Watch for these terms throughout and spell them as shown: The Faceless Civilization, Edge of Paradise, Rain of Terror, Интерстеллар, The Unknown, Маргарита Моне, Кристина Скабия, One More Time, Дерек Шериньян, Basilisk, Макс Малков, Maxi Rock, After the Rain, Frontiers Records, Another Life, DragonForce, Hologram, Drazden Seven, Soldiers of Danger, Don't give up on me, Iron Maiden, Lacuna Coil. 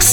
с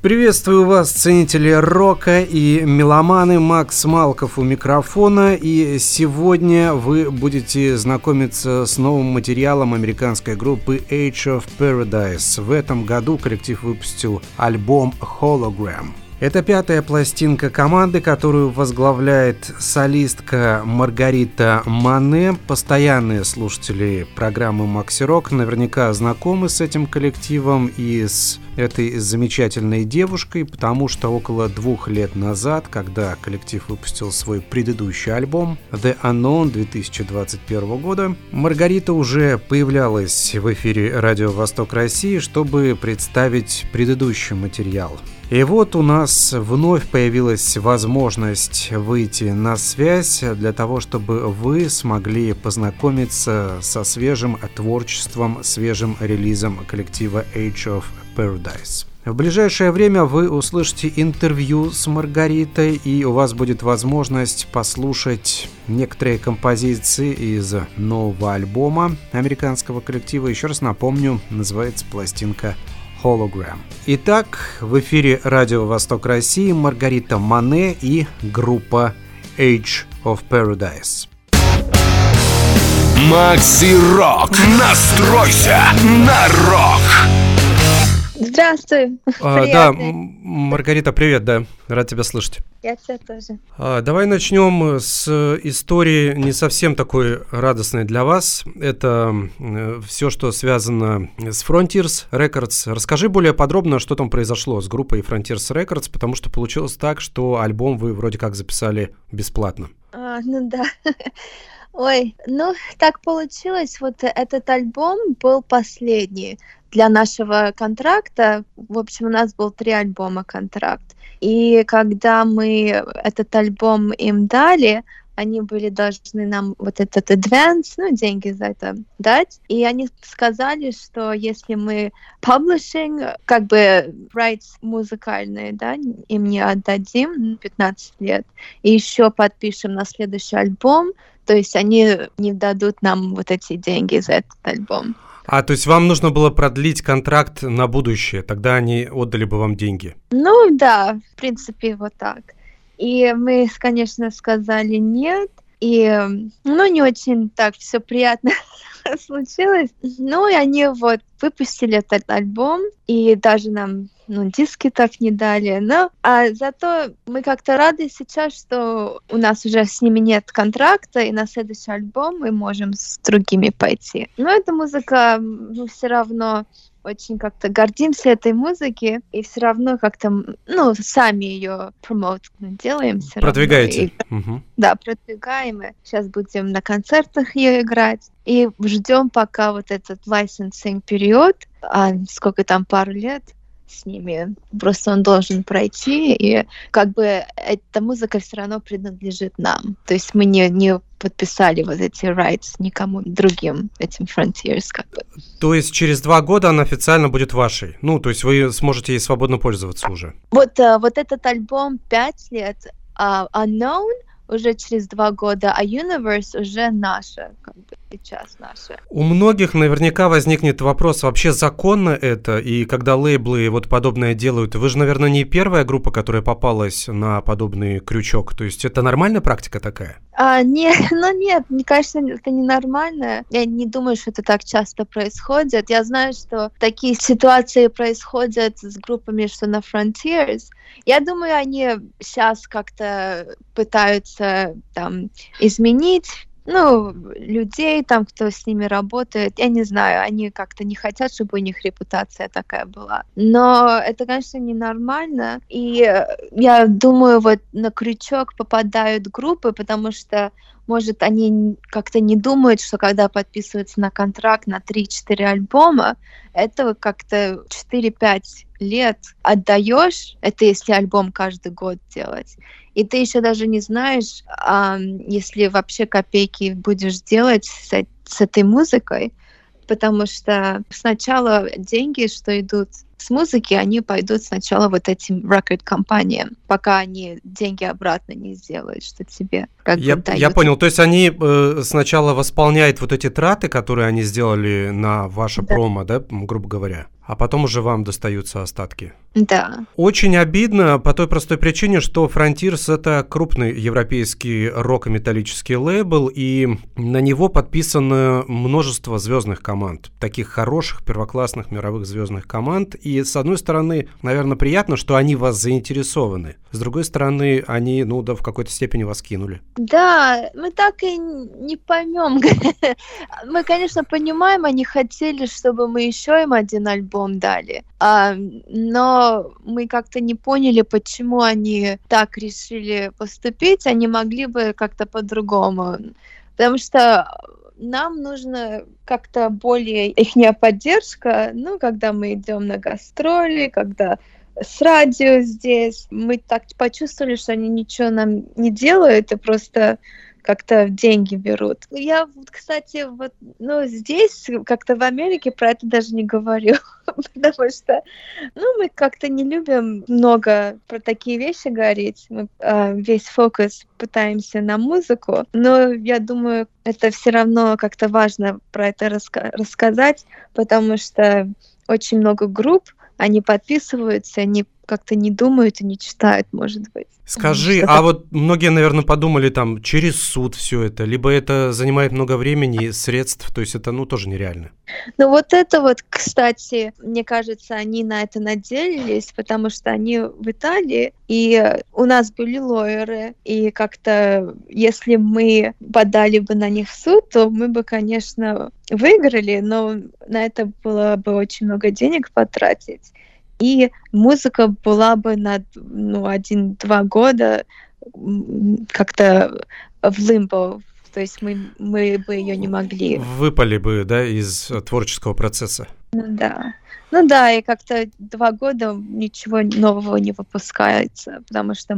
Приветствую вас, ценители рока и меломаны. Макс Малков у микрофона. И сегодня вы будете знакомиться с новым материалом американской группы Edge of Paradise. В этом году коллектив выпустил альбом Hologram. Это пятая пластинка команды, которую возглавляет солистка Маргарита Моне. Постоянные слушатели программы Maxi Rock наверняка знакомы с этим коллективом и с этой замечательной девушкой, потому что около 2 лет назад, когда коллектив выпустил свой предыдущий альбом The Unknown 2021 года, Маргарита уже появлялась в эфире радио «Восток России», чтобы представить предыдущий материал. И вот у нас вновь появилась возможность выйти на связь для того, чтобы вы смогли познакомиться со свежим творчеством, свежим релизом коллектива Edge of Paradise. В ближайшее время вы услышите интервью с Маргаритой, и у вас будет возможность послушать некоторые композиции из нового альбома американского коллектива. Еще раз напомню, называется пластинка Hologram. Итак, в эфире радио «Восток России» Маргарита Моне и группа Edge of Paradise. Maxi Rock. Настройся на рок. Здравствуй. Да, Маргарита, привет, да, рад тебя слышать. Я тебя тоже. Давай начнем с истории не совсем такой радостной для вас. Это все, что связано с Frontiers Records. Расскажи более подробно, что там произошло с группой Frontiers Records, потому что получилось так, что альбом вы вроде как записали бесплатно. Ну да. Ой, ну так получилось, вот этот альбом был последний для нашего контракта. В общем, у нас был 3 альбома контракт. И когда мы этот альбом им дали, они были должны нам вот этот advance, ну, деньги за это дать. И они сказали, что если мы publishing, как бы rights музыкальные, да, им не отдадим 15 лет, и еще подпишем на следующий альбом, то есть они не дадут нам вот эти деньги за этот альбом. А, то есть вам нужно было продлить контракт на будущее, тогда они отдали бы вам деньги? Ну да, в принципе, вот так. И мы, конечно, сказали нет, и, ну, не очень так все приятно случилось. Ну, и они вот выпустили этот альбом, и даже нам, ну, диски так не дали. Но зато мы как-то рады сейчас, что у нас уже с ними нет контракта, и на следующий альбом мы можем с другими пойти. Но эта музыка, ну, все равно очень как-то гордимся этой музыкой, и все равно как-то, ну, сами ее промоут делаем. Продвигаете. Равно. И, угу. Да, продвигаем. И сейчас будем на концертах ее играть. И ждем, пока вот этот лайсенсинг период, сколько там, пару лет с ними, просто он должен пройти, и как бы эта музыка все равно принадлежит нам. То есть мы не подписали вот эти rights никому другим, этим Frontiers как бы. То есть через 2 года она официально будет вашей? Ну, то есть вы сможете ей свободно пользоваться уже? Вот этот альбом 5 лет, Unknown уже через 2 года, а Universe уже наша, как бы сейчас наша. У многих наверняка возникнет вопрос, вообще законно это, и когда лейблы вот подобное делают, вы же, наверное, не первая группа, которая попалась на подобный крючок, то есть это нормальная практика такая? Нет, конечно, это не нормально. Я не думаю, что это так часто происходит. Я знаю, что такие ситуации происходят с группами, что на Frontiers. Я думаю, они сейчас как-то пытаются там изменить ну, людей там, кто с ними работает, я не знаю, они как-то не хотят, чтобы у них репутация такая была. Но это, конечно, ненормально, и я думаю, вот на крючок попадают группы, потому что, может, они как-то не думают, что когда подписываются на контракт на 3-4 альбома, это как-то 4-5 лет отдаешь, это если альбом каждый год делать, и ты еще даже не знаешь, если вообще копейки будешь делать с этой музыкой, потому что сначала деньги, что идут с музыки, они пойдут сначала вот этим рекорд-компаниям, пока они деньги обратно не сделают, что тебе как бы дают. Я понял, то есть они сначала восполняют вот эти траты, которые они сделали на ваше промо, да, грубо говоря, а потом уже вам достаются остатки. Да. Очень обидно по той простой причине, что Frontiers — это крупный европейский рок-металлический лейбл, и на него подписано множество звездных команд, таких хороших, первоклассных мировых звездных команд. И с одной стороны, наверное, приятно, что они вас заинтересованы. С другой стороны, они, ну да, в какой-то степени вас кинули. Да, мы так и не поймем. Мы, конечно, понимаем, они хотели, чтобы мы еще им один альбом дали. Но мы как-то не поняли, почему они так решили поступить. Они могли бы как-то по-другому. Потому что нам нужна как-то более ихняя поддержка, ну, когда мы идем на гастроли, когда с радио здесь. Мы так почувствовали, что они ничего нам не делают и просто как-то деньги берут. Я, кстати, вот, ну, здесь, как-то в Америке про это даже не говорю, потому что, ну, мы как-то не любим много про такие вещи говорить. Мы весь фокус пытаемся на музыку, но я думаю, это все равно как-то важно про это рассказать, потому что очень много групп, они подписываются, они как-то не думают и не читают, может быть. Скажи, что-то... а вот многие, наверное, подумали там через суд все это, либо это занимает много времени, средств, то есть это, ну, тоже нереально. Ну вот это вот, кстати, мне кажется, они на это надеялись, потому что они в Италии, и у нас были лойеры, и как-то если мы подали бы на них в суд, то мы бы, конечно, выиграли, но на это было бы очень много денег потратить. И музыка была бы на 1-2 года как-то в лимбо, то есть мы бы ее не могли. Выпали бы, да, из творческого процесса. Ну да, и как-то 2 года ничего нового не выпускается, потому что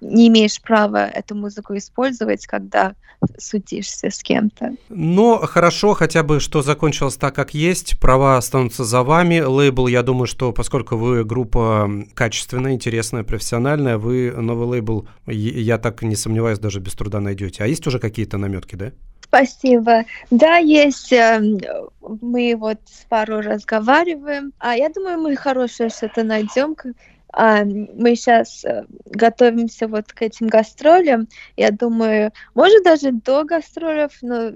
не имеешь права эту музыку использовать, когда судишься с кем-то. Но хорошо, хотя бы что закончилось так, как есть, права останутся за вами. Лейбл, я думаю, что поскольку вы группа качественная, интересная, профессиональная, вы новый лейбл, я так не сомневаюсь, даже без труда найдете. А есть уже какие-то намётки, да? Спасибо. Да, есть. Мы вот пару разговариваем. Я думаю, мы хорошее что-то найдем. Мы сейчас готовимся вот к этим гастролям. Я думаю, может, даже до гастролей, но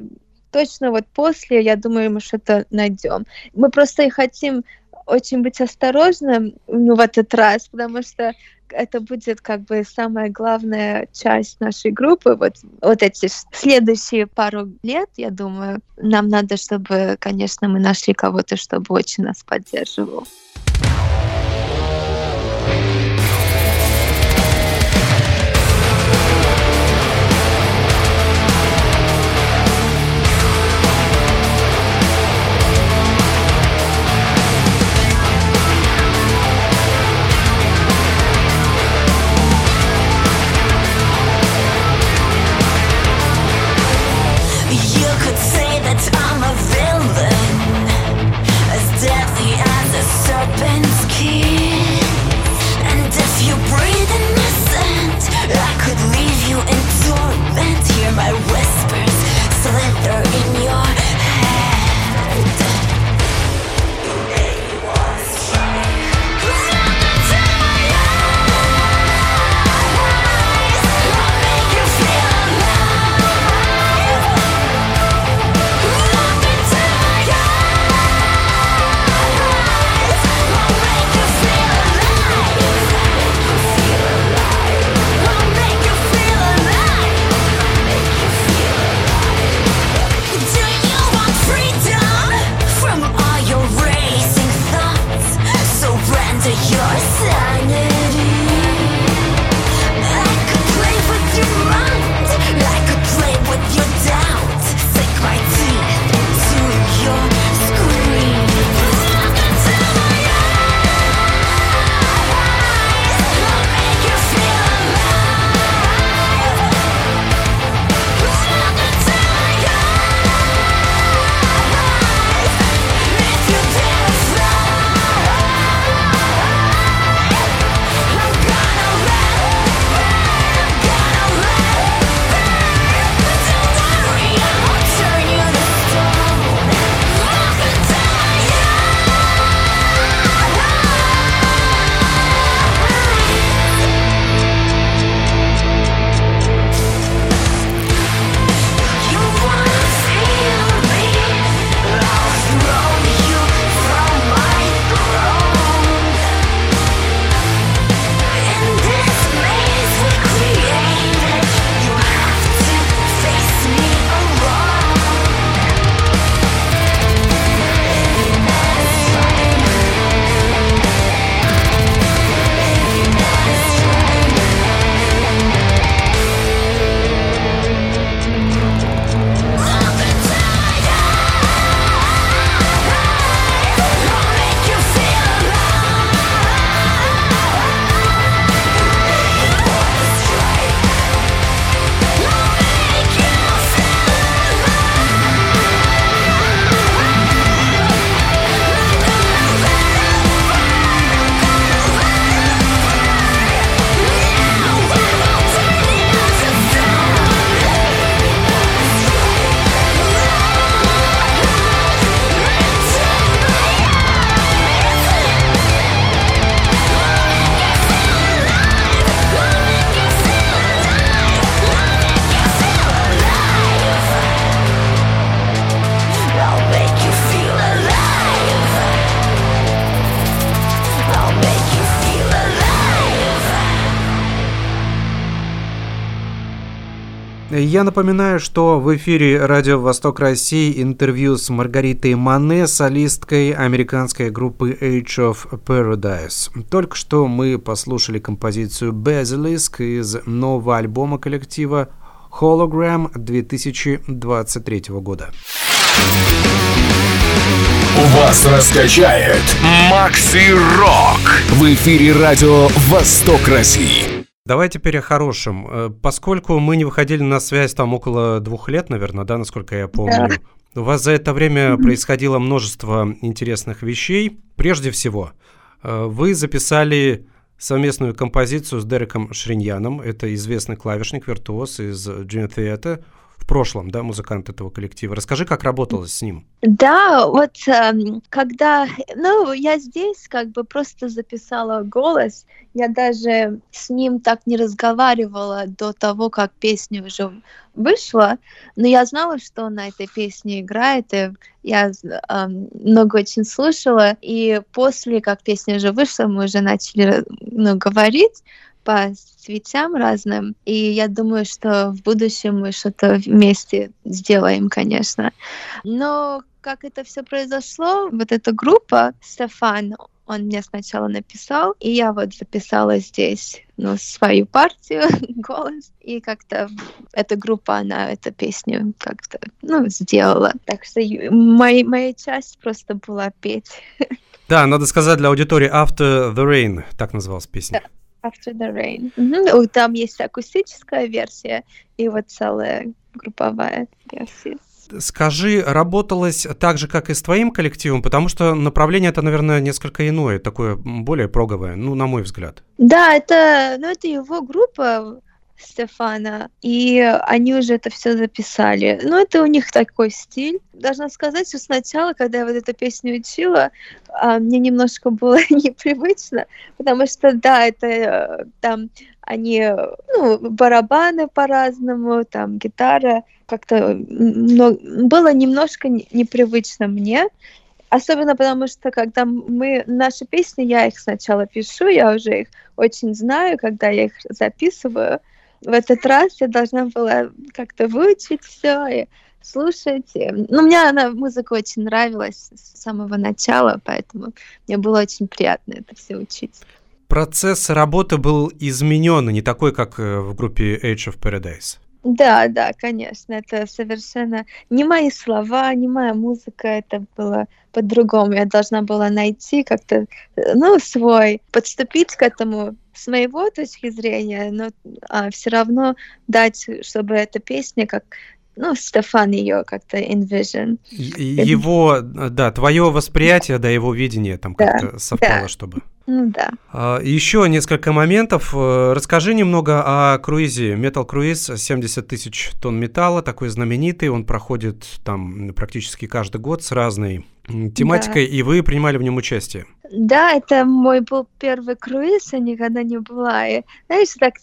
точно вот после, я думаю, мы что-то найдем. Мы просто и хотим очень быть осторожным в этот раз, потому что это будет как бы самая главная часть нашей группы. Вот эти следующие пару лет, я думаю, нам надо, чтобы, конечно, мы нашли кого-то, чтобы очень нас поддерживал. Deadly as a serpent. Я напоминаю, что в эфире «Радио Восток России» интервью с Маргаритой Моне, солисткой американской группы Edge of Paradise. Только что мы послушали композицию «Basilisk» из нового альбома коллектива «Hologram» 2023 года. Вас раскачает Maxi Rock в эфире «Радио Восток России». Давай теперь о хорошем. Поскольку мы не выходили на связь там около 2 лет, наверное, да, насколько я помню, у вас за это время происходило множество интересных вещей. Прежде всего, вы записали совместную композицию с Дереком Шериньяном. Это известный клавишник, виртуоз из Dream Theater. В прошлом, да, музыкант этого коллектива. Расскажи, как работала с ним. Да, вот когда... Ну, я здесь как бы просто записала голос. Я даже с ним так не разговаривала до того, как песня уже вышла. Но я знала, что он на этой песне играет. И я много очень слушала. И после, как песня уже вышла, мы уже начали говорить по свечам разным, и я думаю, что в будущем мы что-то вместе сделаем, конечно. Но как это все произошло, вот эта группа, Стефан, он мне сначала написал, и я вот записала здесь свою партию, голос, и как-то эта группа, она эту песню как-то, сделала. Так что моя часть просто была петь. Да, надо сказать для аудитории, After the Rain, так называлась песня. Да. After the Rain. Mm-hmm. Там есть акустическая версия и вот целая групповая версия. Скажи, работалось так же, как и с твоим коллективом? Потому что направление это, наверное, несколько иное, такое более проговое, на мой взгляд. Да, это его группа Стефана, и они уже это все записали. Это у них такой стиль. Должна сказать, что сначала, когда я вот эту песню учила, мне немножко было непривычно, потому что, да, это там они, барабаны по-разному, там гитара, как-то было немножко непривычно мне. Особенно потому, что когда наши песни, я их сначала пишу, я уже их очень знаю, когда я их записываю. В этот раз я должна была как-то выучить все и слушать. Мне музыка очень нравилась с самого начала, поэтому мне было очень приятно это все учить. Процесс работы был изменен, не такой, как в группе Edge of Paradise. Да, конечно, это совершенно не мои слова, не моя музыка, это было по-другому. Я должна была найти как-то, свой, подступить к этому с моего точки зрения, но все равно дать, чтобы эта песня как... Стефан ее как-то envision. Его, да, твое восприятие, да, его видение там как-то совпало, чтобы... Да. Еще несколько моментов. Расскажи немного о круизе. Metal Cruise, 70 тысяч тонн металла, такой знаменитый. Он проходит там практически каждый год с разной тематикой, да. И вы принимали в нем участие. Да, это мой был первый круиз, я никогда не была. И, знаешь, так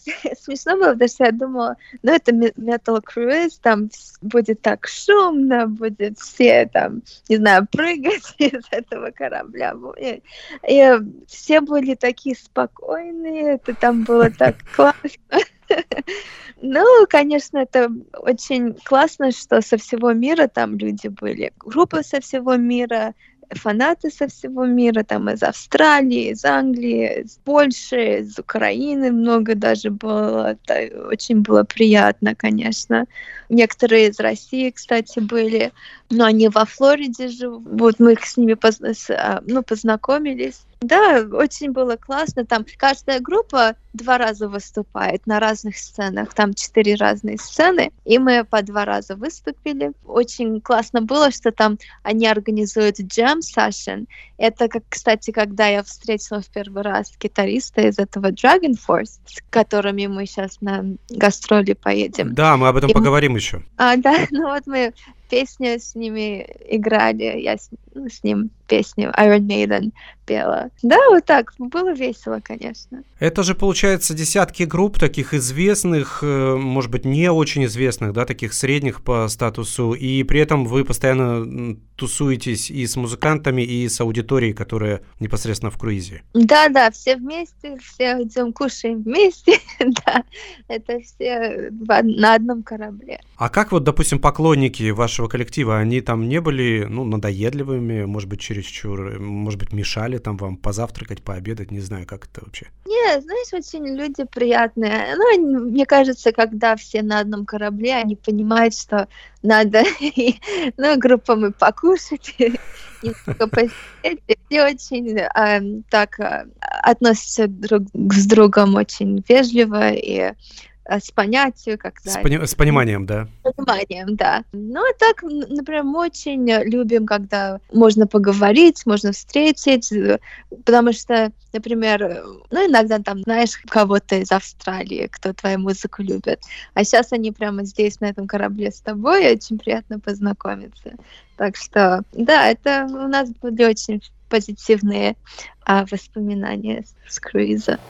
смешно было, потому что я думала, это Metal Cruise, там будет так шумно, будет все там, не знаю, прыгать из этого корабля. И все были такие спокойные, это там было так классно. Конечно, это очень классно, что со всего мира там люди были. Группы со всего мира, фанаты со всего мира, там из Австралии, из Англии, из Польши, из Украины много даже было. Это очень было приятно, конечно. Некоторые из России, кстати, были, но они во Флориде живут, мы с ними познакомились. Да, очень было классно. Там каждая группа 2 раза выступает на разных сценах. Там 4 разные сцены, и мы по 2 раза выступили. Очень классно было, что там они организуют jam session. Это, кстати, когда я встретила в первый раз гитариста из этого DragonForce, с которыми мы сейчас на гастроли поедем. Да, мы об этом поговорим еще. Да, мы песню с ними играли, я с ним песню Iron Maiden пела. Да, вот так, было весело, конечно. Это же, получается, десятки групп таких известных, может быть, не очень известных, да, таких средних по статусу, и при этом вы постоянно тусуетесь и с музыкантами, и с аудиторией, которая непосредственно в круизе. Да-да, все вместе, все идем кушаем вместе, да, это все на одном корабле. А как вот, допустим, поклонники вашего коллектива, они там не были, ну, надоедливыми, может быть, чересчур, может быть, мешали там вам позавтракать, пообедать, не знаю, как это вообще? Нет, знаешь, очень люди приятные. Ну, мне кажется, когда все на одном корабле, они понимают, что надо, ну, группам и покушать, и немного посидеть. Все очень так относятся друг с другом очень вежливо и с понятием, когда... с пониманием, да? С пониманием, да. Ну, а так, например, мы очень любим, когда можно поговорить, можно встретить, потому что, например, ну, иногда там знаешь кого-то из Австралии, кто твою музыку любит, а сейчас они прямо здесь, на этом корабле с тобой, и очень приятно познакомиться. Так что, да, это у нас были очень позитивные воспоминания с круиза.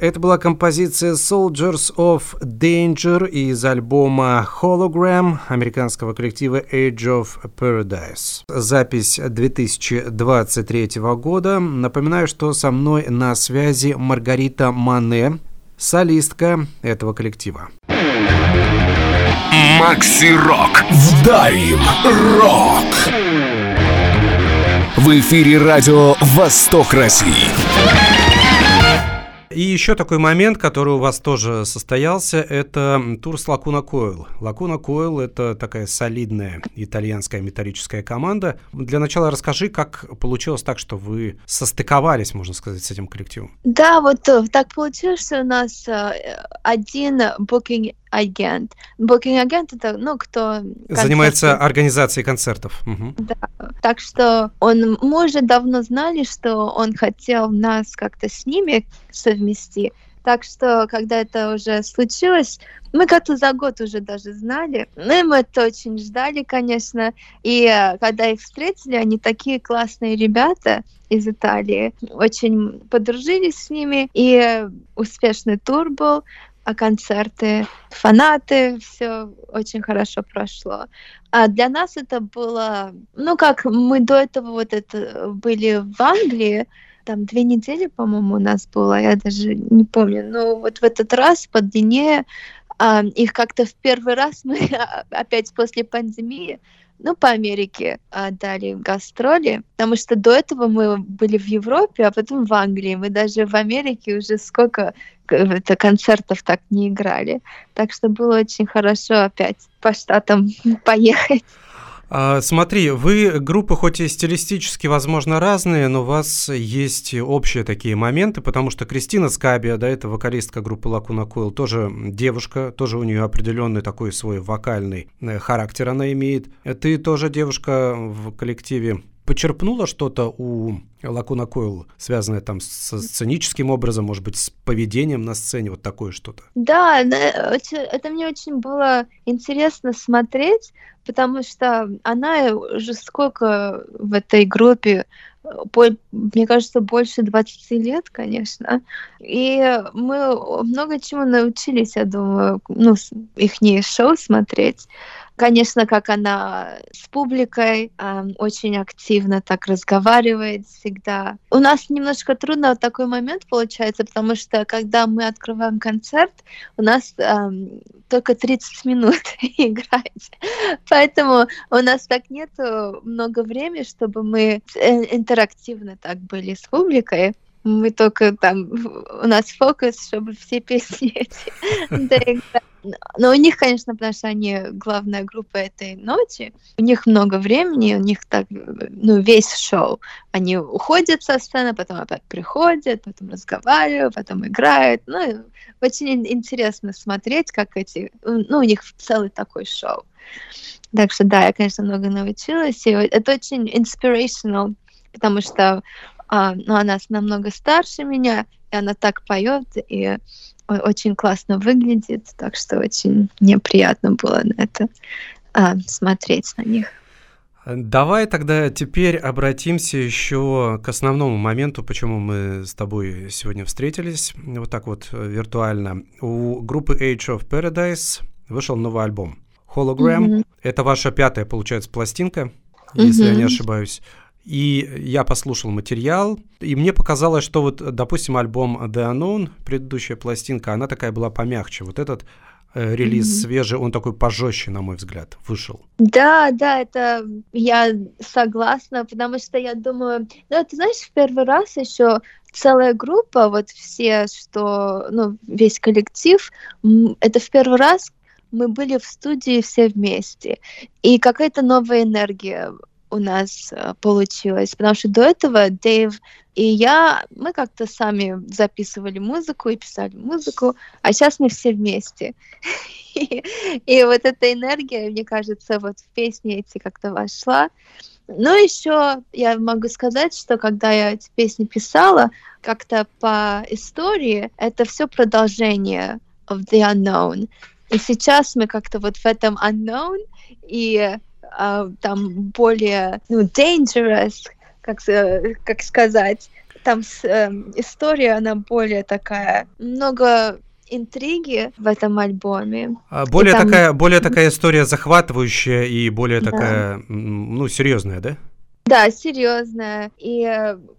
Это была композиция Soldiers of Danger из альбома Hologram американского коллектива Edge of Paradise. Запись 2023 года. Напоминаю, что со мной на связи Маргарита Моне, солистка этого коллектива. Maxi Rock. Вдарим рок! В эфире радио «Восток России». И еще такой момент, который у вас тоже состоялся, это тур с Lacuna Coil. Lacuna Coil — это такая солидная итальянская металлическая команда. Для начала расскажи, как получилось так, что вы состыковались, можно сказать, с этим коллективом. Да, вот так получилось, что у нас один букинг-агент. Букинг-агент — это, кто... концерты. Занимается организацией концертов. Угу. Да, так что мы уже давно знали, что он хотел нас как-то с ними совместить. Так что, когда это уже случилось, мы как-то за год уже даже знали. Ну, и мы это очень ждали, конечно. И когда их встретили, они такие классные ребята из Италии. Очень подружились с ними. И успешный тур был. А концерты, фанаты, все очень хорошо прошло. А для нас это было... как мы до этого были в Англии, там 2 недели, по-моему, у нас было, я даже не помню. Но вот в этот раз подлиннее их как-то в первый раз мы опять после пандемии по Америке дали гастроли, потому что до этого мы были в Европе, а потом в Англии. Мы даже в Америке уже сколько концертов так не играли. Так что было очень хорошо опять по штатам поехать. Смотри, вы группы хоть и стилистически, возможно, разные, но у вас есть общие такие моменты, потому что Кристина Скабия, это вокалистка группы Lacuna Coil, тоже девушка, тоже у нее определенный такой свой вокальный характер она имеет. Ты тоже девушка в коллективе. Почерпнула что-то у Lacuna Coil, связанное там со сценическим образом, может быть, с поведением на сцене, вот такое что-то? Да, это мне очень было интересно смотреть, потому что она уже сколько в этой группе, мне кажется, больше 20 лет, конечно. И мы много чему научились, я думаю, ихние шоу смотреть. Конечно, как она с публикой, очень активно так разговаривает всегда. У нас немножко трудно такой момент получается, потому что, когда мы открываем концерт, у нас только 30 минут играть. Поэтому у нас так нет много времени, чтобы мы интерактивно так были с публикой. Мы только у нас фокус, чтобы все песни эти. Но у них, конечно, потому что они главная группа этой ночи, у них много времени, у них так, весь шоу. Они уходят со сцены, потом опять приходят, потом разговаривают, потом играют. Очень интересно смотреть, как эти... у них целый такой шоу. Так что, да, я, конечно, много научилась. И это очень inspirational, потому что она намного старше меня, и она так поет, и очень классно выглядит, так что очень мне приятно было на это смотреть на них. Давай тогда теперь обратимся еще к основному моменту, почему мы с тобой сегодня встретились, вот так вот виртуально. У группы Age of Paradise вышел новый альбом Hologram. Mm-hmm. Это ваша 5-я, получается, пластинка, если я не ошибаюсь. И я послушал материал, и мне показалось, что допустим, альбом The Unknown, предыдущая пластинка, она такая была помягче. Вот этот релиз свежий, он такой пожестче, на мой взгляд, вышел. Да, это я согласна, потому что я думаю, ты знаешь, в первый раз еще целая группа, все, что, весь коллектив, это в первый раз мы были в студии все вместе, и какая-то новая энергия у нас получилось, потому что до этого Дэйв и я, мы как-то сами записывали музыку и писали музыку, а сейчас мы все вместе. И вот эта энергия, мне кажется, в песни эти как-то вошла. Но еще я могу сказать, что когда я эти песни писала, как-то по истории, это все продолжение of The Unknown. И сейчас мы как-то в этом Unknown и более dangerous, как сказать. Там история, она более такая, много интриги в этом альбоме. Более, там... более такая история захватывающая и более такая, ну, серьезная, да? Да, серьезная. И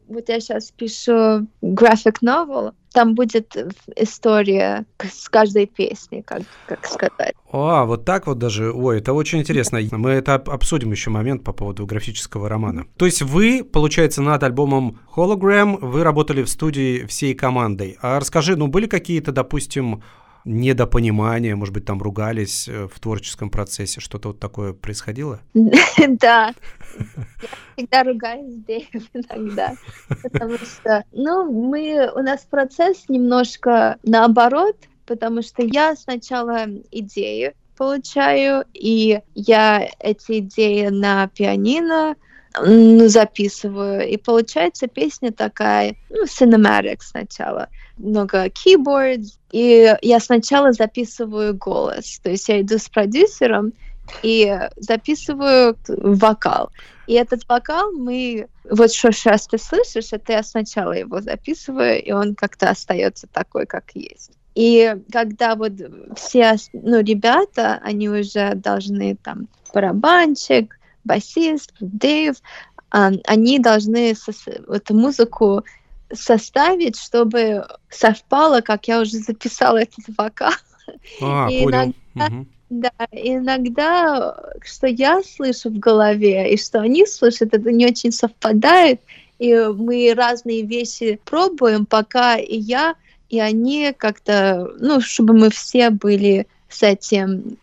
вот я сейчас пишу graphic novel. Там будет история с каждой песней, как сказать. А, вот так вот даже. Ой, это очень интересно. Мы это обсудим еще момент по поводу графического романа. То есть вы, получается, над альбомом Hologram вы работали в студии всей командой. А расскажи, ну были какие-то, допустим, недопонимания, может быть, там ругались в творческом процессе, что-то вот такое происходило? Да, я всегда ругаюсь с Дэйвом иногда, потому что, ну, у нас процесс немножко наоборот, потому что я сначала идею получаю, и я эти идеи на пианино записываю, и получается песня такая, ну, cinematic сначала, много keyboards, и я сначала записываю голос, то есть я иду с продюсером и записываю вокал, и этот вокал мы, вот что сейчас ты слышишь, это я сначала его записываю, и он как-то остается такой, как есть. И когда вот все, ну, ребята, они уже должны там барабанщик, басист, Дэйв, они должны эту музыку составить, чтобы совпало, как я уже записала этот вокал. И понял. Иногда, да, иногда, что я слышу в голове и что они слышат, это не очень совпадает, и мы разные вещи пробуем, пока и я, и они как-то, ну, чтобы мы все были с этим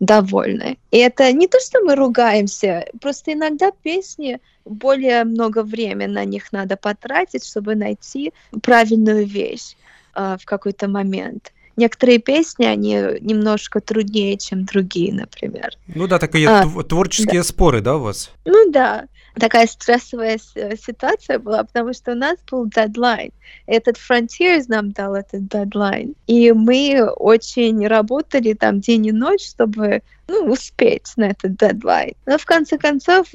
довольны. И это не то, что мы ругаемся, просто иногда песни более много времени на них надо потратить, чтобы найти правильную вещь в какой-то момент. Некоторые песни, они немножко труднее, чем другие, например. Ну да, такие творческие споры, да, у вас? Ну да, такая стрессовая ситуация была, потому что у нас был дедлайн. Этот Frontiers нам дал этот дедлайн. И мы очень работали там день и ночь, чтобы, ну, успеть на этот дедлайн. Но в конце концов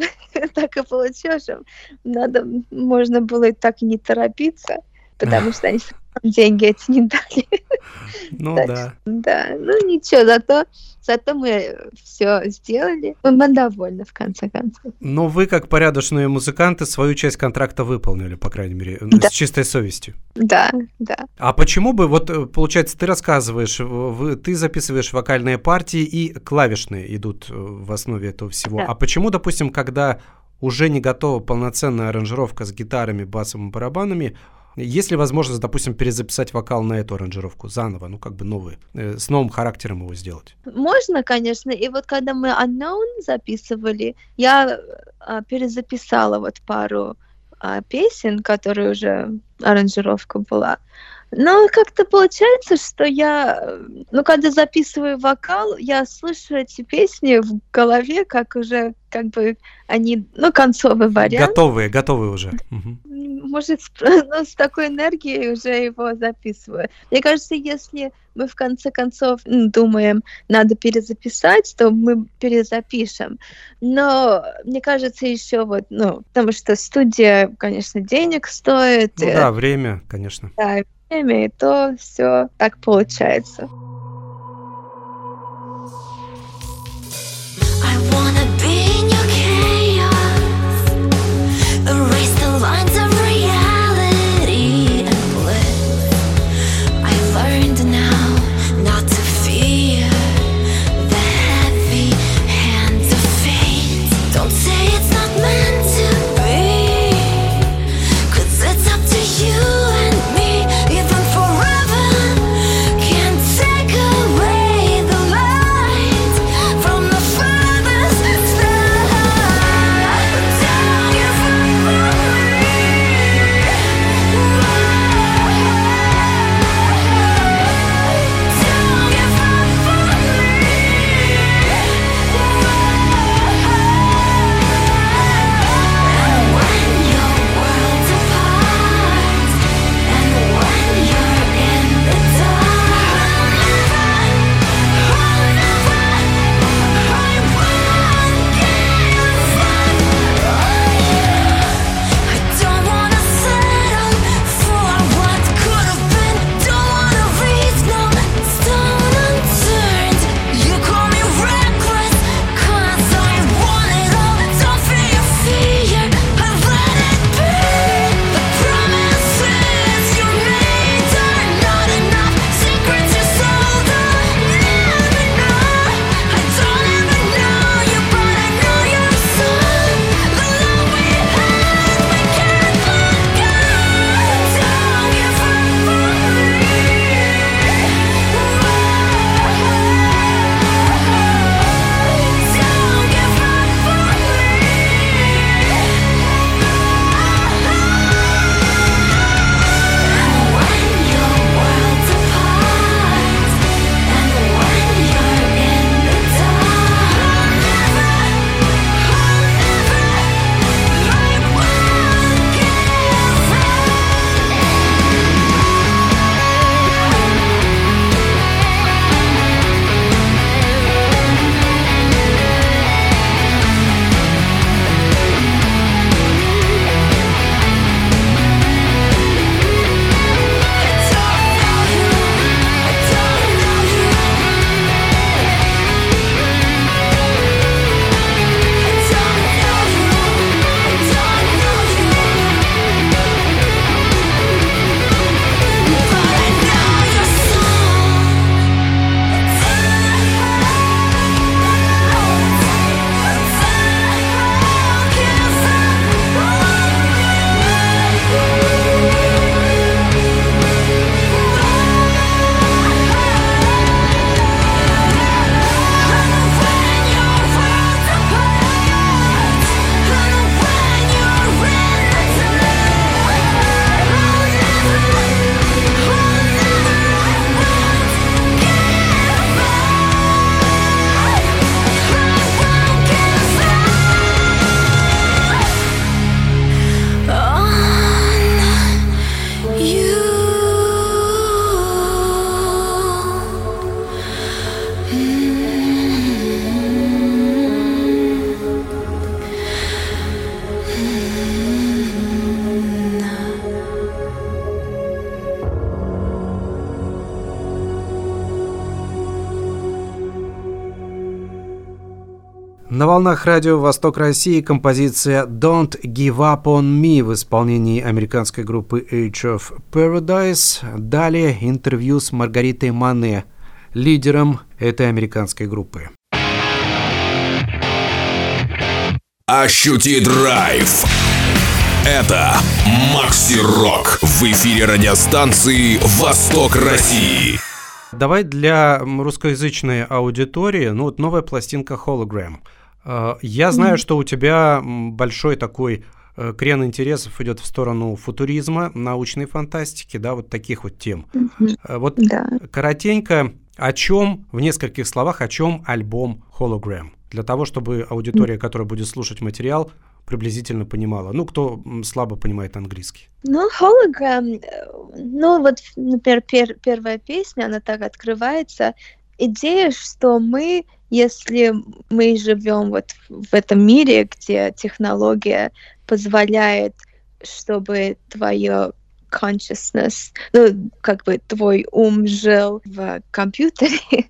так и получилось, что можно было и так и не торопиться, потому что они... деньги эти не дали. Ну так, да. Да, ну ничего, зато мы все сделали. Мы довольны, в конце концов. Но вы, как порядочные музыканты, свою часть контракта выполнили, по крайней мере, да, с чистой совестью. Да, да. А почему бы, вот, получается, ты рассказываешь, ты записываешь вокальные партии, и клавишные идут в основе этого всего. Да. А почему, допустим, когда уже не готова полноценная аранжировка с гитарами, басом и барабанами, есть ли возможность, допустим, перезаписать вокал на эту аранжировку заново, ну, как бы новый, с новым характером его сделать? Можно, конечно. И вот когда мы Unknown записывали, я перезаписала вот пару песен, которые уже аранжировка была. Но как-то получается, что я, ну, когда записываю вокал, я слышу эти песни в голове, как уже, как бы, они, ну, концовый вариант. Готовые уже. Может, ну, с такой энергией уже его записываю. Мне кажется, если мы в конце концов думаем, надо перезаписать, то мы перезапишем. Но мне кажется, еще вот, ну, потому что студия, конечно, денег стоит. Ну, да, время, конечно. Да, время, и то все так получается. It's up to you and me, even forever. Can't say На волнах радио «Восток России» композиция «Don't give up on me» в исполнении американской группы Edge of Paradise. Далее интервью с Маргаритой Моне, лидером этой американской группы. Ощути драйв! Это Maxi Rock в эфире радиостанции «Восток России». Давай для русскоязычной аудитории, вот новая пластинка Hologram. Я знаю, что у тебя большой такой крен интересов идет в сторону футуризма, научной фантастики, да, вот таких вот тем. Коротенько, о чем, в нескольких словах, о чем альбом Hologram? Для того, чтобы аудитория, которая будет слушать материал, приблизительно понимала. Кто слабо понимает английский. Hologram, например, первая песня, она так открывается. Идея, что мы, если мы живем в этом мире, где технология позволяет, чтобы твое consciousness, твой ум жил в компьютере,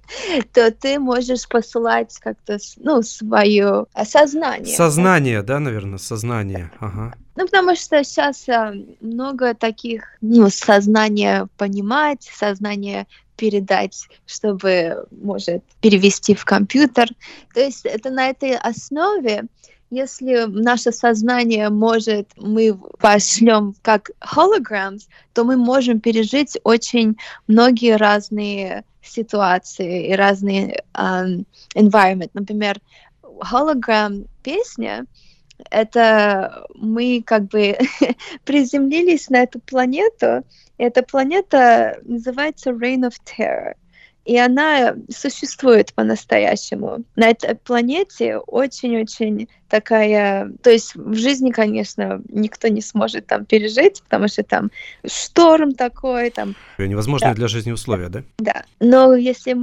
то ты можешь посылать как-то, свое сознание. Сознание, да, наверное, сознание. Ага. Потому что сейчас много таких, сознание понимать, сознание передать, чтобы, может, перевести в компьютер. То есть это на этой основе. Если наше сознание мы пошлем как holograms, то мы можем пережить очень многие разные ситуации и разные environment. Например, hologram песня — это мы приземлились на эту планету. Эта планета называется Rain of Terror. И она существует по-настоящему. На этой планете очень-очень такая... То есть в жизни, конечно, никто не сможет там пережить, потому что там шторм такой. Невозможные для жизни условия, да? Да. Но если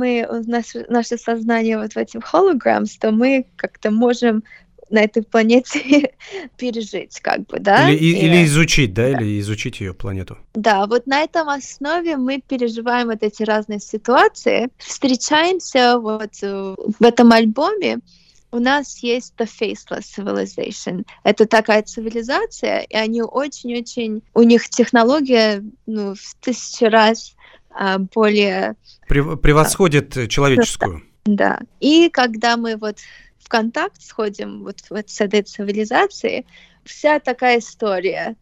наше сознание в этих holograms, то мы как-то можем на этой планете пережить, да? Или изучить, да? Или изучить ее планету. Да, на этом основе мы переживаем эти разные ситуации. Встречаемся в этом альбоме. У нас есть The Faceless Civilization. Это такая цивилизация, и они очень-очень... У них технология, в 1000 раз более... Превосходит человеческую. Да. И когда мы в контакт сходим с этой цивилизацией, вся такая история,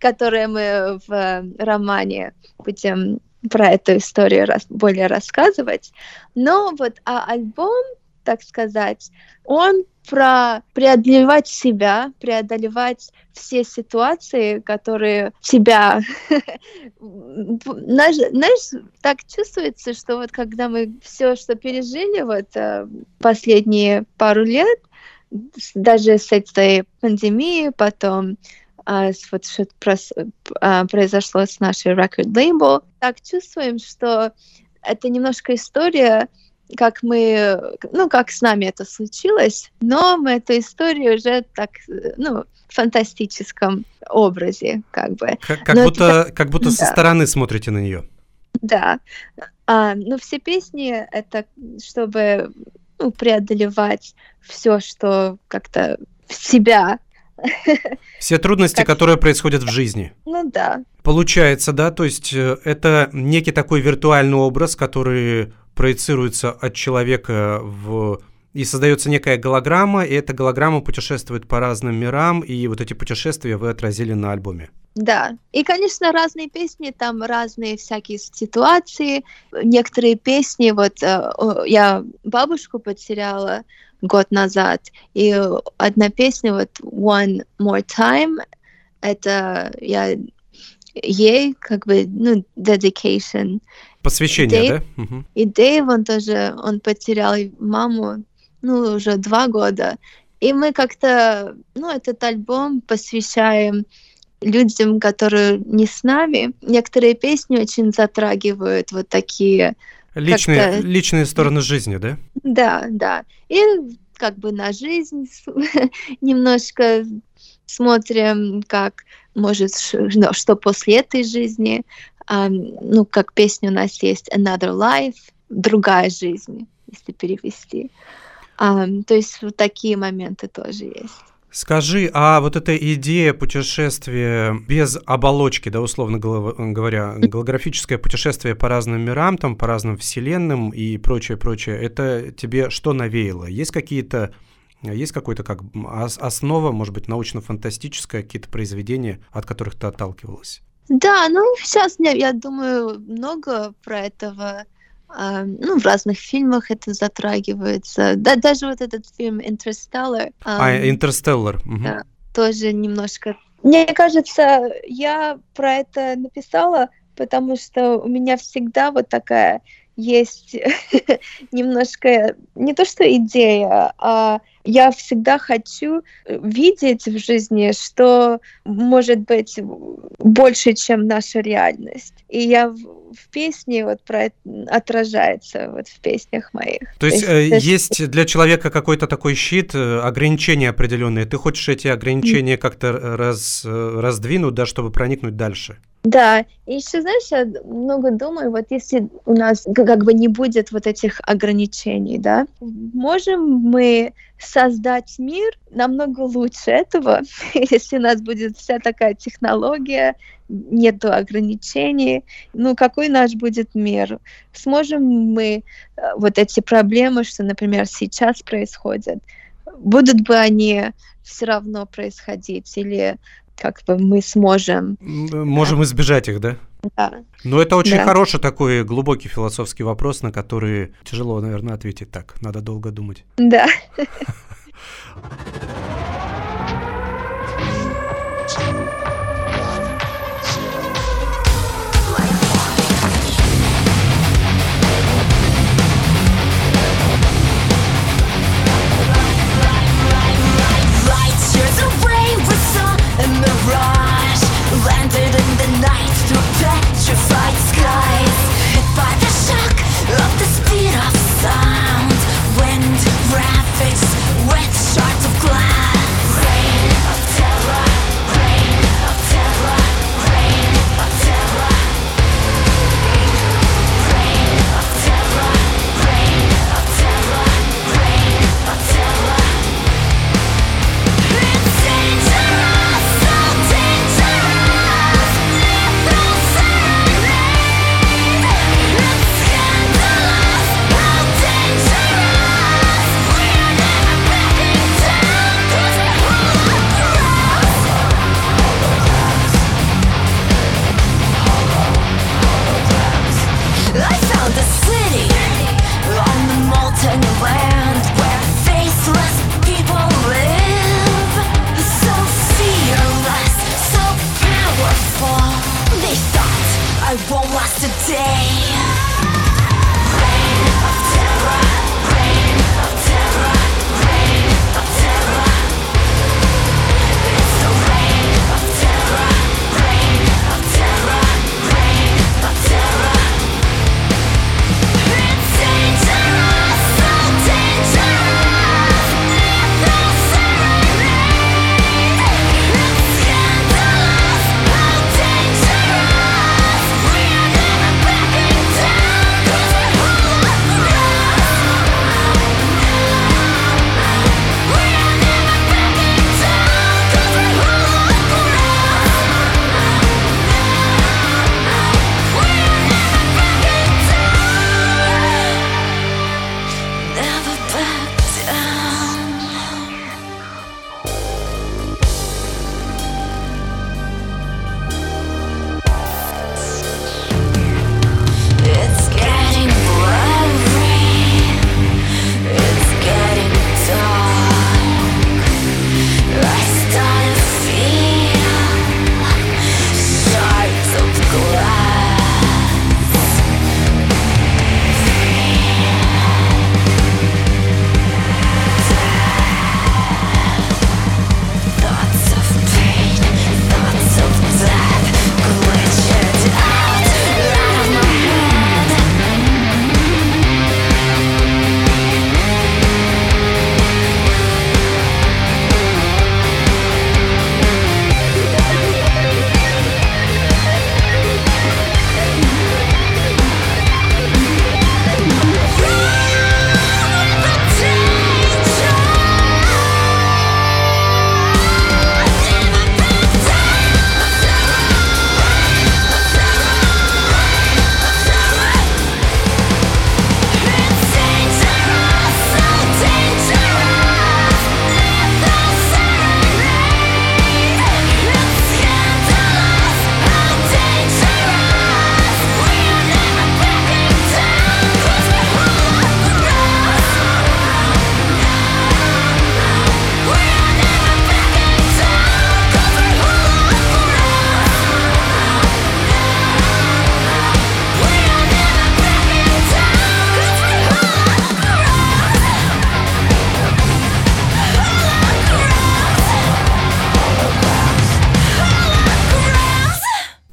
которую мы в романе будем про эту историю более рассказывать. Но альбом, так сказать, он про преодолевать себя, преодолевать все ситуации, которые тебя... Знаешь, так чувствуется, что когда мы все, что пережили последние пару лет, даже с этой пандемией, потом что произошло с нашей record label, так чувствуем, что это немножко история, как с нами это случилось, но мы эту историю уже так, в фантастическом образе, Как будто со стороны смотрите на нее. Да. Все песни — это чтобы преодолевать все, что как-то в себя. Все трудности, которые происходят в жизни. Да. Получается, да, то есть это некий такой виртуальный образ, который... проецируется от человека и создается некая голограмма, и эта голограмма путешествует по разным мирам, и эти путешествия вы отразили на альбоме. Да, и, конечно, разные песни, там разные всякие ситуации. Некоторые песни, я бабушку потеряла год назад, и одна песня, One More Time, это я ей, dedication. Посвящение, Дэйв, да? Угу. И Дэйв, он потерял маму, уже 2 года. И мы как-то, этот альбом посвящаем людям, которые не с нами. Некоторые песни очень затрагивают такие... Личные стороны жизни, да? Да, да. И на жизнь немножко смотрим, как, может, что после этой жизни... как песня у нас есть Another Life, другая жизнь, если перевести. То есть вот такие моменты тоже есть. Скажи, а вот эта идея путешествия без оболочки, да, условно говоря, голографическое путешествие по разным мирам, там, по разным вселенным и прочее, это тебе что навеяло? Есть какой-то как основа, может быть, научно-фантастическая, какие-то произведения, от которых ты отталкивалась? Да, сейчас, я думаю, много про этого. В разных фильмах это затрагивается. Да, даже вот этот фильм «Интерстеллар». «Интерстеллар». Да, тоже немножко. Мне кажется, я про это написала, потому что у меня всегда вот такая есть немножко, не то что идея, а я всегда хочу видеть в жизни, что может быть больше, чем наша реальность. И я в песне вот про это отражается, вот в песнях моих. То есть есть для человека какой-то такой щит, ограничения определенные. Ты хочешь эти ограничения как-то раздвинуть, да, чтобы проникнуть дальше? Да, и еще, знаешь, я много думаю, вот если у нас как бы не будет вот этих ограничений, да, можем мы создать мир намного лучше этого, если у нас будет вся такая технология, нету ограничений, какой наш будет мир? Сможем мы вот эти проблемы, что, например, сейчас происходят, будут бы они все равно происходить, или как бы мы можем избежать их, да? Да. Но это очень хороший такой глубокий философский вопрос, на который тяжело, наверное, ответить так. Надо долго думать. Да.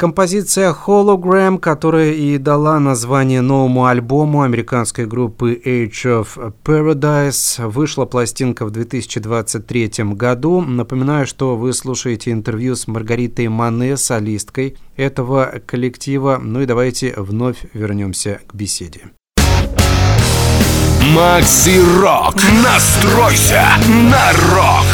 Композиция Hologram, которая и дала название новому альбому американской группы Edge of Paradise. Вышла пластинка в 2023 году. Напоминаю, что вы слушаете интервью с Маргаритой Моне, солисткой этого коллектива. Ну и давайте вновь вернемся к беседе. Maxi Rock. Настройся на рок.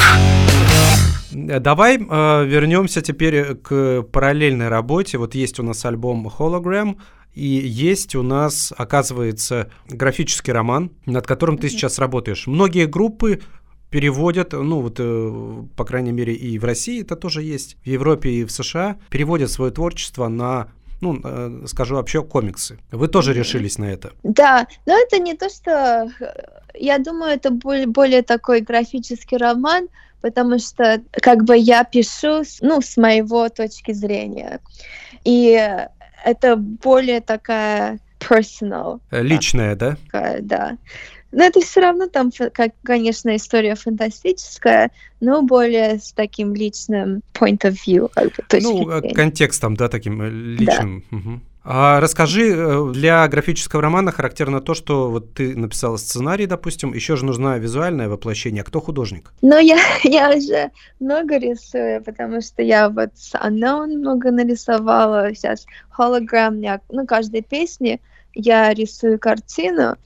Давай вернемся теперь к параллельной работе. Вот есть у нас альбом Hologram, и есть у нас, оказывается, графический роман, над которым ты сейчас работаешь. Многие группы переводят, ну вот, по крайней мере, и в России это тоже есть, в Европе и в США, переводят свое творчество на... ну, скажу вообще, комиксы. Вы тоже решились на это? Да, но это не то, что... Я думаю, это более такой графический роман, потому что как бы я пишу, ну, с моего точки зрения. И это более такая personal. Личная, да? Такая, да. Но это все равно там, как, конечно, история фантастическая, но более с таким личным point of view, как бы, точки зрения. Ну, контекстом, да, таким личным. Да. Угу. А расскажи, для графического романа характерно то, что вот ты написала сценарий, допустим, еще же нужно визуальное воплощение. Кто художник? Ну, я уже много рисую, потому что я вот с Unknown много нарисовала, сейчас Hologram, ну, каждой песни я рисую картину.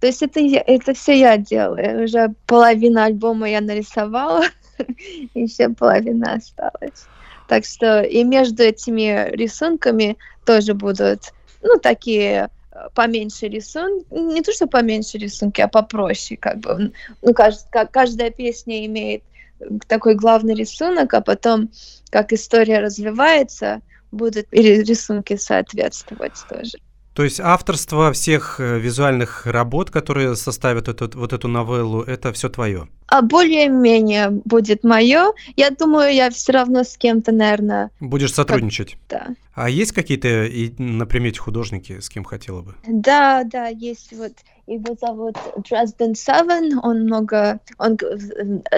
То есть это все я делаю. Уже половина альбома я нарисовала, еще половина осталась. Так что и между этими рисунками тоже будут, ну, такие поменьше рисунки. Не то, что поменьше рисунки, а попроще, как бы. Ну, каждая песня имеет такой главный рисунок, а потом, как история развивается, будут и рисунки соответствовать тоже. То есть авторство всех визуальных работ, которые составят вот эту новеллу, это все твое? А более-менее будет мое. Я думаю, я все равно с кем-то, наверное... Будешь сотрудничать? Да. А есть какие-то, на примете, художники, с кем хотела бы? Да, есть вот... Его зовут Drazden Seven, он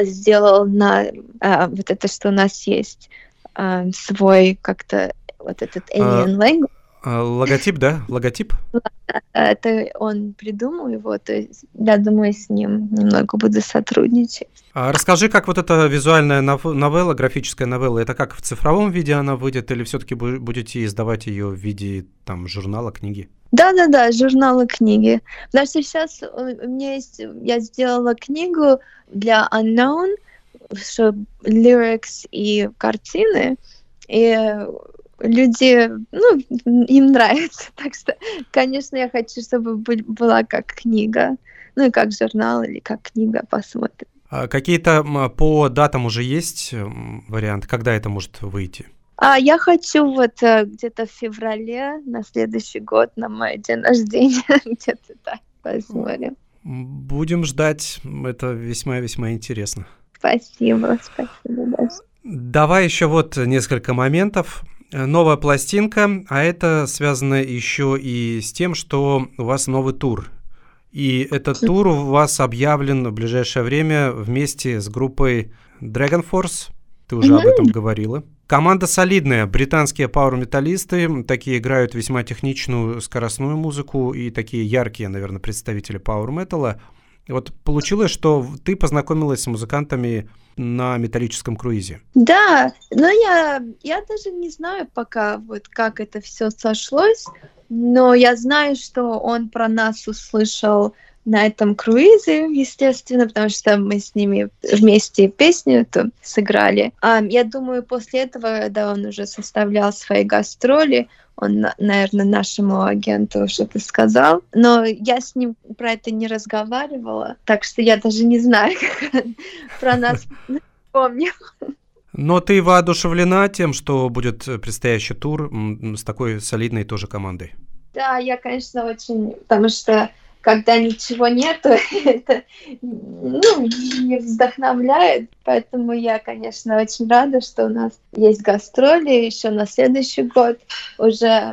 сделал на вот это, что у нас есть, свой как-то вот этот alien language. Логотип, да? Логотип? Это он придумал его, то есть, я думаю, с ним немного буду сотрудничать. А расскажи, как вот эта визуальная новелла, графическая новелла, это как в цифровом виде она выйдет, или все-таки будете издавать ее в виде там журнала, книги? Да, журнала, книги. Потому что сейчас у меня есть, я сделала книгу для Unknown, что lyrics и картины, и люди, ну, им нравится. Так что, конечно, я хочу, чтобы была как книга. Ну, и как журнал, или как книга, посмотрим. А какие-то по датам уже есть варианты? Когда это может выйти? Я хочу вот где-то в феврале, на следующий год, на мой день рождения, где-то так, посмотрим. Будем ждать. Это весьма-весьма интересно. Спасибо большое. Давай еще вот несколько моментов. Новая пластинка, а это связано еще и с тем, что у вас новый тур. И этот тур у вас объявлен в ближайшее время вместе с группой DragonForce. Ты уже об этом говорила. Команда солидная, британские пауэр-металлисты, такие играют весьма техничную скоростную музыку и такие яркие, наверное, представители пауэр-металла. Вот получилось, что ты познакомилась с музыкантами на металлическом круизе. Да, но я даже не знаю пока, вот как это все сошлось, но я знаю, что он про нас услышал на этом круизе, естественно, потому что мы с ними вместе песню-то сыграли. Я думаю, после этого, когда он уже составлял свои гастроли, он, наверное, нашему агенту что-то сказал. Но я с ним про это не разговаривала, так что я даже не знаю, как он про нас помнил. Но ты воодушевлена тем, что будет предстоящий тур с такой солидной тоже командой? Да, я, конечно, очень, потому что когда ничего нету, это, ну, не вдохновляет. Поэтому я, конечно, очень рада, что у нас есть гастроли еще на следующий год. Уже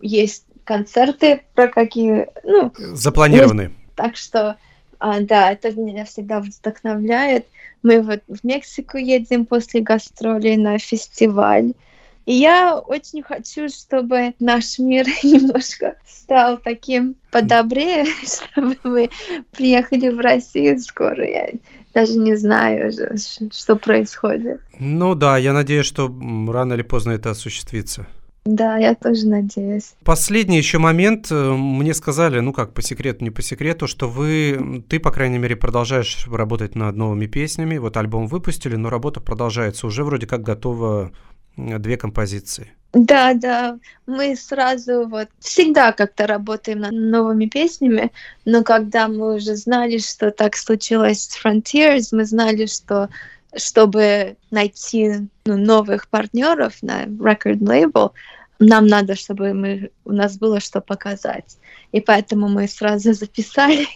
есть концерты, про какие... Ну, запланированы. Так что, да, это меня всегда вдохновляет. Мы вот в Мексику едем после гастролей на фестиваль. И я очень хочу, чтобы наш мир немножко стал таким подобрее, чтобы вы приехали в Россию скоро. Я даже не знаю, что происходит. Ну да, я надеюсь, что рано или поздно это осуществится. Да, я тоже надеюсь. Последний еще момент. Мне сказали, ну как, по секрету, не по секрету, что ты, по крайней мере, продолжаешь работать над новыми песнями. Вот альбом выпустили, но работа продолжается. Уже вроде как готово 2 композиции. Да, мы сразу всегда как-то работаем над новыми песнями, но когда мы уже знали, что так случилось с Frontiers, мы знали, что чтобы найти новых партнеров на record label, нам надо, чтобы у нас было что показать. И поэтому мы сразу записали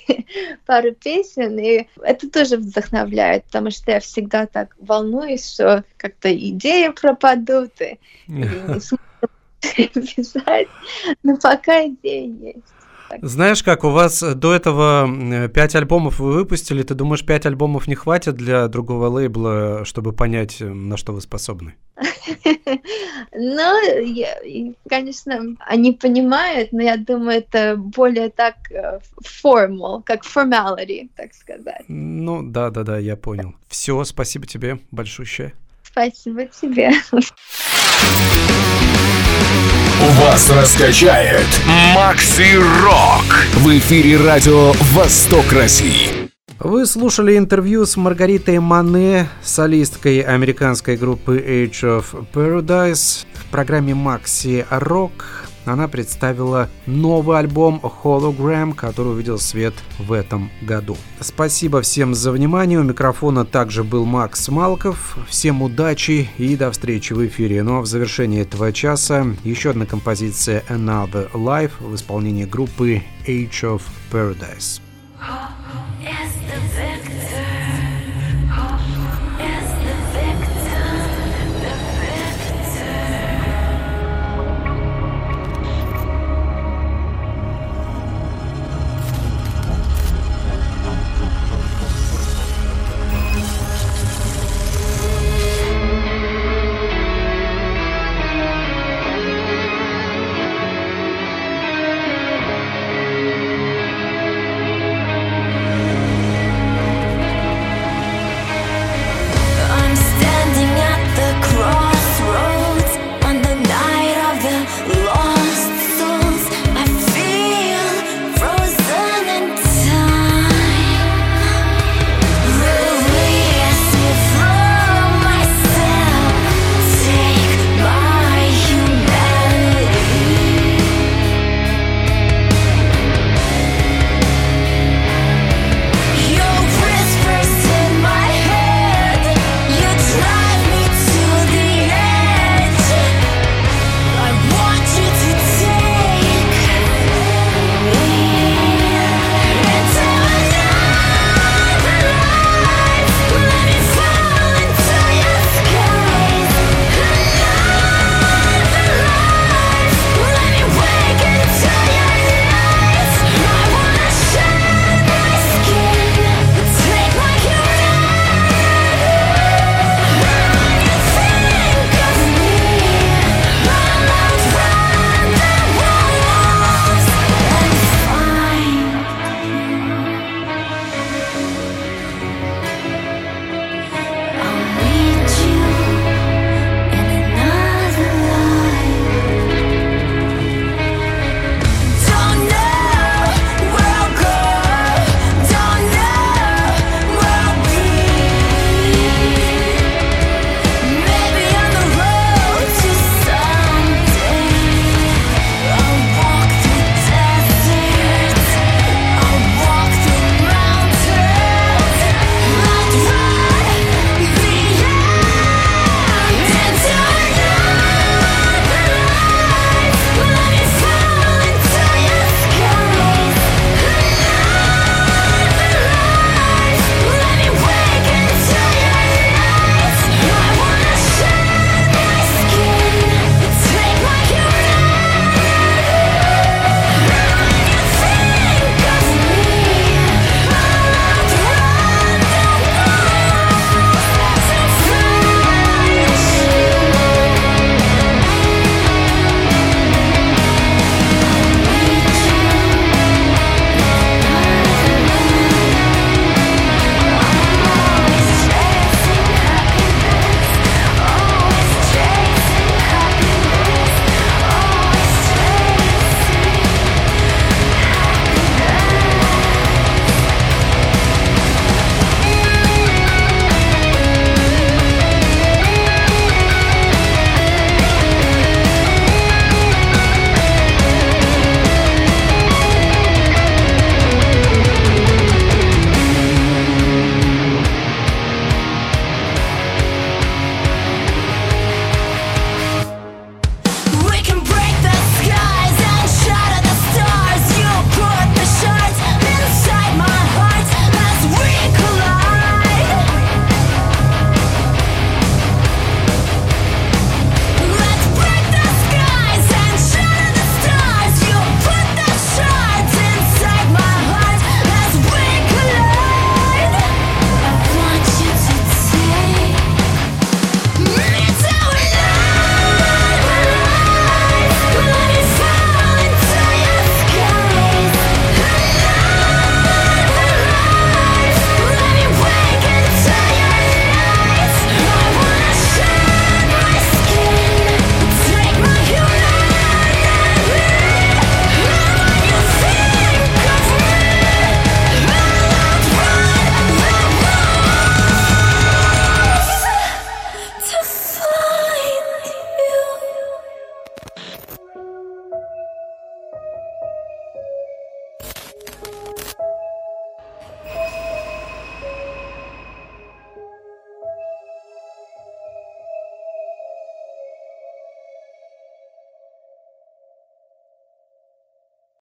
пару песен, и это тоже вдохновляет, потому что я всегда так волнуюсь, что как-то идеи пропадут, и не смогу писать, но пока идеи есть. Знаешь как, у вас до этого 5 альбомов вы выпустили, ты думаешь, 5 альбомов не хватит для другого лейбла, чтобы понять, на что вы способны? Ну, конечно, они понимают, но я думаю, это более так formal, как formality, так сказать. Ну, да, я понял. Все, спасибо тебе большущее. Спасибо тебе. Вас раскачает Maxi Rock. В эфире радио «Восток России». Вы слушали интервью с Маргаритой Моне, солисткой американской группы Edge of Paradise. В программе Maxi Rock она представила новый альбом Hologram, который увидел свет в этом году. Спасибо всем за внимание. У микрофона также был Макс Малков. Всем удачи и до встречи в эфире. Ну а в завершении этого часа еще одна композиция Another Life в исполнении группы Edge of Paradise.